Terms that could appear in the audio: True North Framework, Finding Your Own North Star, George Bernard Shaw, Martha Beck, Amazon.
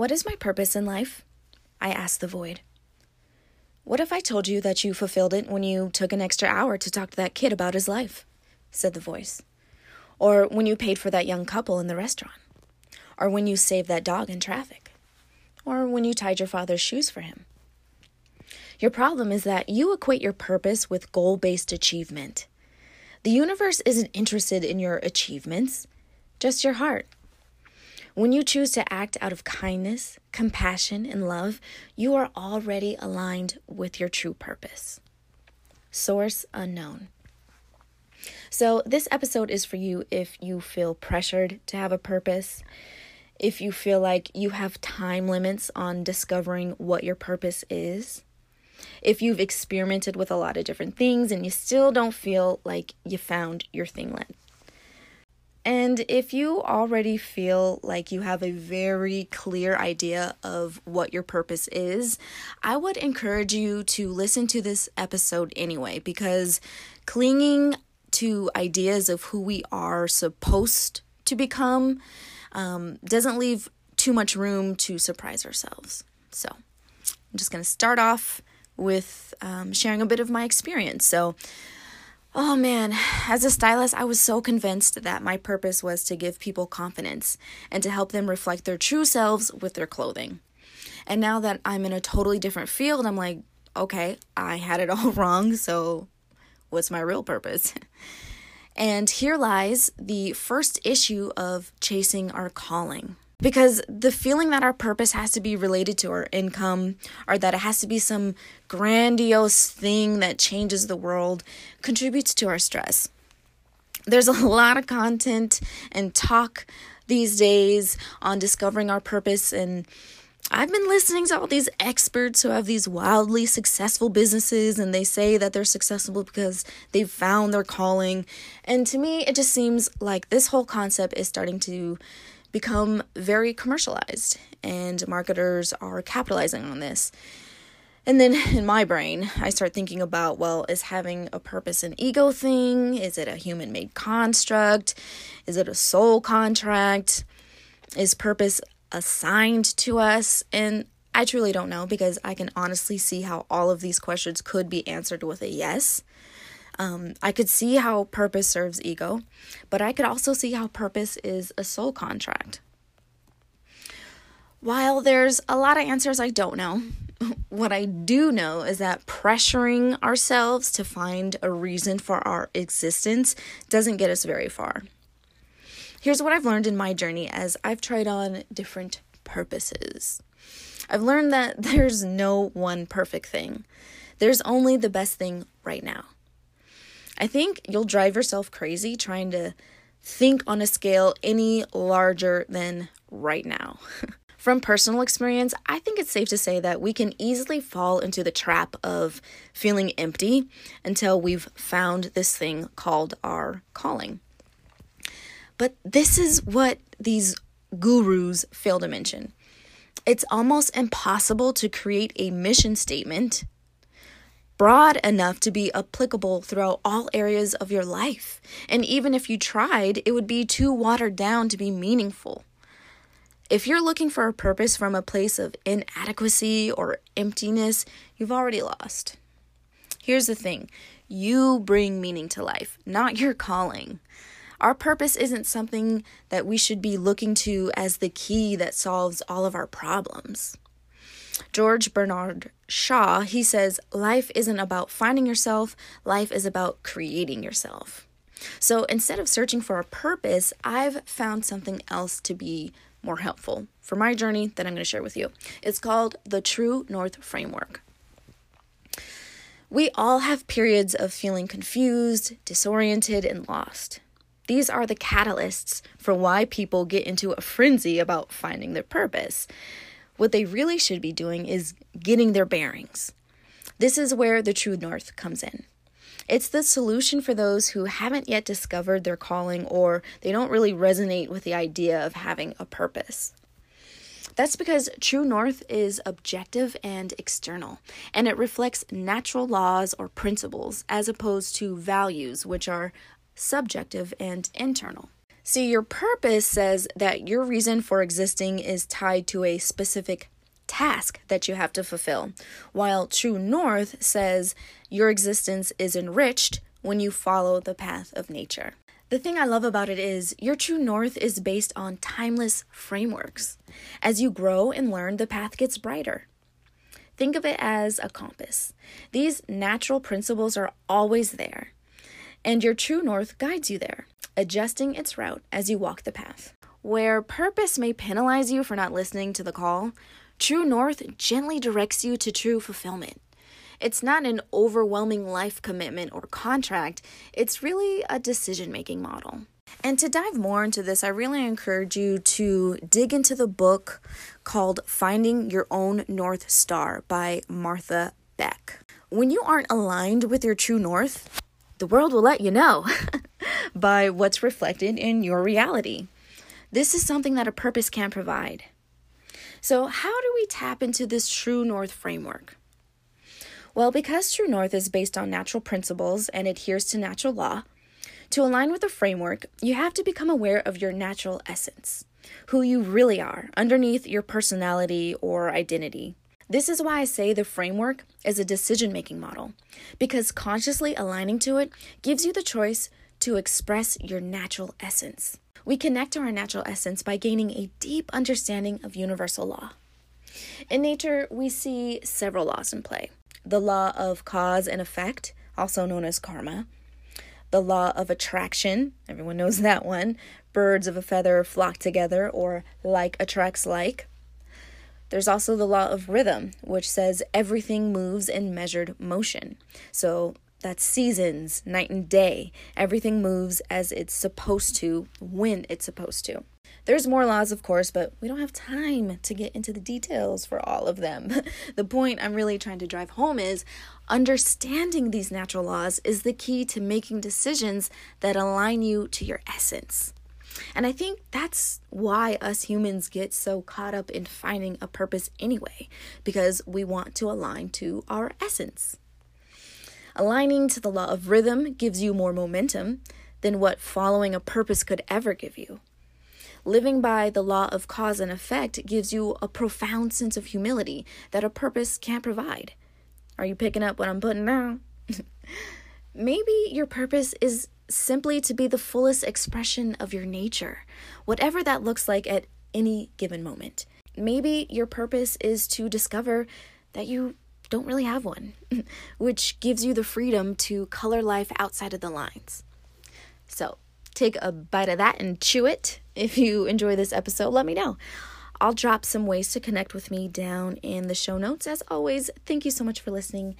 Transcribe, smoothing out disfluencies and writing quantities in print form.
What is my purpose in life? I asked the void. What if I told you that you fulfilled it when you took an extra hour to talk to that kid about his life? Said the voice. Or when you paid for that young couple in the restaurant. Or when you saved that dog in traffic. Or when you tied your father's shoes for him. Your problem is that you equate your purpose with goal-based achievement. The universe isn't interested in your achievements, just your heart. When you choose to act out of kindness, compassion, and love, you are already aligned with your true purpose. Source unknown. So this episode is for you if you feel pressured to have a purpose, if you feel like you have time limits on discovering what your purpose is, if you've experimented with a lot of different things and you still don't feel like you found your thinglet. And if you already feel like you have a very clear idea of what your purpose is, I would encourage you to listen to this episode anyway, because clinging to ideas of who we are supposed to become doesn't leave too much room to surprise ourselves. So I'm just going to start off with sharing a bit of my experience. So, oh man, as a stylist, I was so convinced that my purpose was to give people confidence and to help them reflect their true selves with their clothing. And now that I'm in a totally different field, I'm like, okay, I had it all wrong, so what's my real purpose? And here lies the first issue of chasing our calling. Because the feeling that our purpose has to be related to our income, or that it has to be some grandiose thing that changes the world, contributes to our stress. There's a lot of content and talk these days on discovering our purpose, and I've been listening to all these experts who have these wildly successful businesses, and they say that they're successful because they've found their calling. And to me, it just seems like this whole concept is starting to become very commercialized, and marketers are capitalizing on this. And then in my brain, I start thinking about, well, is having a purpose an ego thing? Is it a human-made construct? Is it a soul contract? Is purpose assigned to us? And I truly don't know, because I can honestly see how all of these questions could be answered with a yes. I could see how purpose serves ego, but I could also see how purpose is a soul contract. While there's a lot of answers I don't know, what I do know is that pressuring ourselves to find a reason for our existence doesn't get us very far. Here's what I've learned in my journey as I've tried on different purposes. I've learned that there's no one perfect thing. There's only the best thing right now. I think you'll drive yourself crazy trying to think on a scale any larger than right now. From personal experience, I think it's safe to say that we can easily fall into the trap of feeling empty until we've found this thing called our calling. But this is what these gurus fail to mention. It's almost impossible to create a mission statement broad enough to be applicable throughout all areas of your life. And even if you tried, it would be too watered down to be meaningful. If you're looking for a purpose from a place of inadequacy or emptiness, you've already lost. Here's the thing. You bring meaning to life, not your calling. Our purpose isn't something that we should be looking to as the key that solves all of our problems. George Bernard Shaw, he says, life isn't about finding yourself, life is about creating yourself. So instead of searching for a purpose, I've found something else to be more helpful for my journey that I'm going to share with you. It's called the True North Framework. We all have periods of feeling confused, disoriented, and lost. These are the catalysts for why people get into a frenzy about finding their purpose. What they really should be doing is getting their bearings. This is where the True North comes in. It's the solution for those who haven't yet discovered their calling, or they don't really resonate with the idea of having a purpose. That's because True North is objective and external, and it reflects natural laws or principles as opposed to values, which are subjective and internal. See, your purpose says that your reason for existing is tied to a specific task that you have to fulfill, while True North says your existence is enriched when you follow the path of nature. The thing I love about it is your True North is based on timeless frameworks. As you grow and learn, the path gets brighter. Think of it as a compass. These natural principles are always there, and your True North guides you there, adjusting its route as you walk the path. Where purpose may penalize you for not listening to the call, True North gently directs you to true fulfillment. It's not an overwhelming life commitment or contract. It's really a decision-making model. And to dive more into this, I really encourage you to dig into the book called Finding Your Own North Star by Martha Beck. When you aren't aligned with your true north, the world will let you know by what's reflected in your reality. This is something that a purpose can provide. So how do we tap into this True North framework? Well, because True North is based on natural principles and adheres to natural law, to align with the framework, you have to become aware of your natural essence, who you really are, underneath your personality or identity. This is why I say the framework is a decision-making model, because consciously aligning to it gives you the choice to express your natural essence. We connect to our natural essence by gaining a deep understanding of universal law. In nature, we see several laws in play. The law of cause and effect, also known as karma. The law of attraction, everyone knows that one. Birds of a feather flock together, or like attracts like. There's also the law of rhythm, which says everything moves in measured motion. So that's seasons, night and day. Everything moves as it's supposed to, when it's supposed to. There's more laws, of course, but we don't have time to get into the details for all of them. The point I'm really trying to drive home is understanding these natural laws is the key to making decisions that align you to your essence. And I think that's why us humans get so caught up in finding a purpose anyway, because we want to align to our essence. Aligning to the law of rhythm gives you more momentum than what following a purpose could ever give you. Living by the law of cause and effect gives you a profound sense of humility that a purpose can't provide. Are you picking up what I'm putting down? Maybe your purpose is simply to be the fullest expression of your nature, whatever that looks like at any given moment. Maybe your purpose is to discover that you don't really have one, which gives you the freedom to color life outside of the lines. So take a bite of that and chew it. If you enjoy this episode, let me know. I'll drop some ways to connect with me down in the show notes. As always, thank you so much for listening,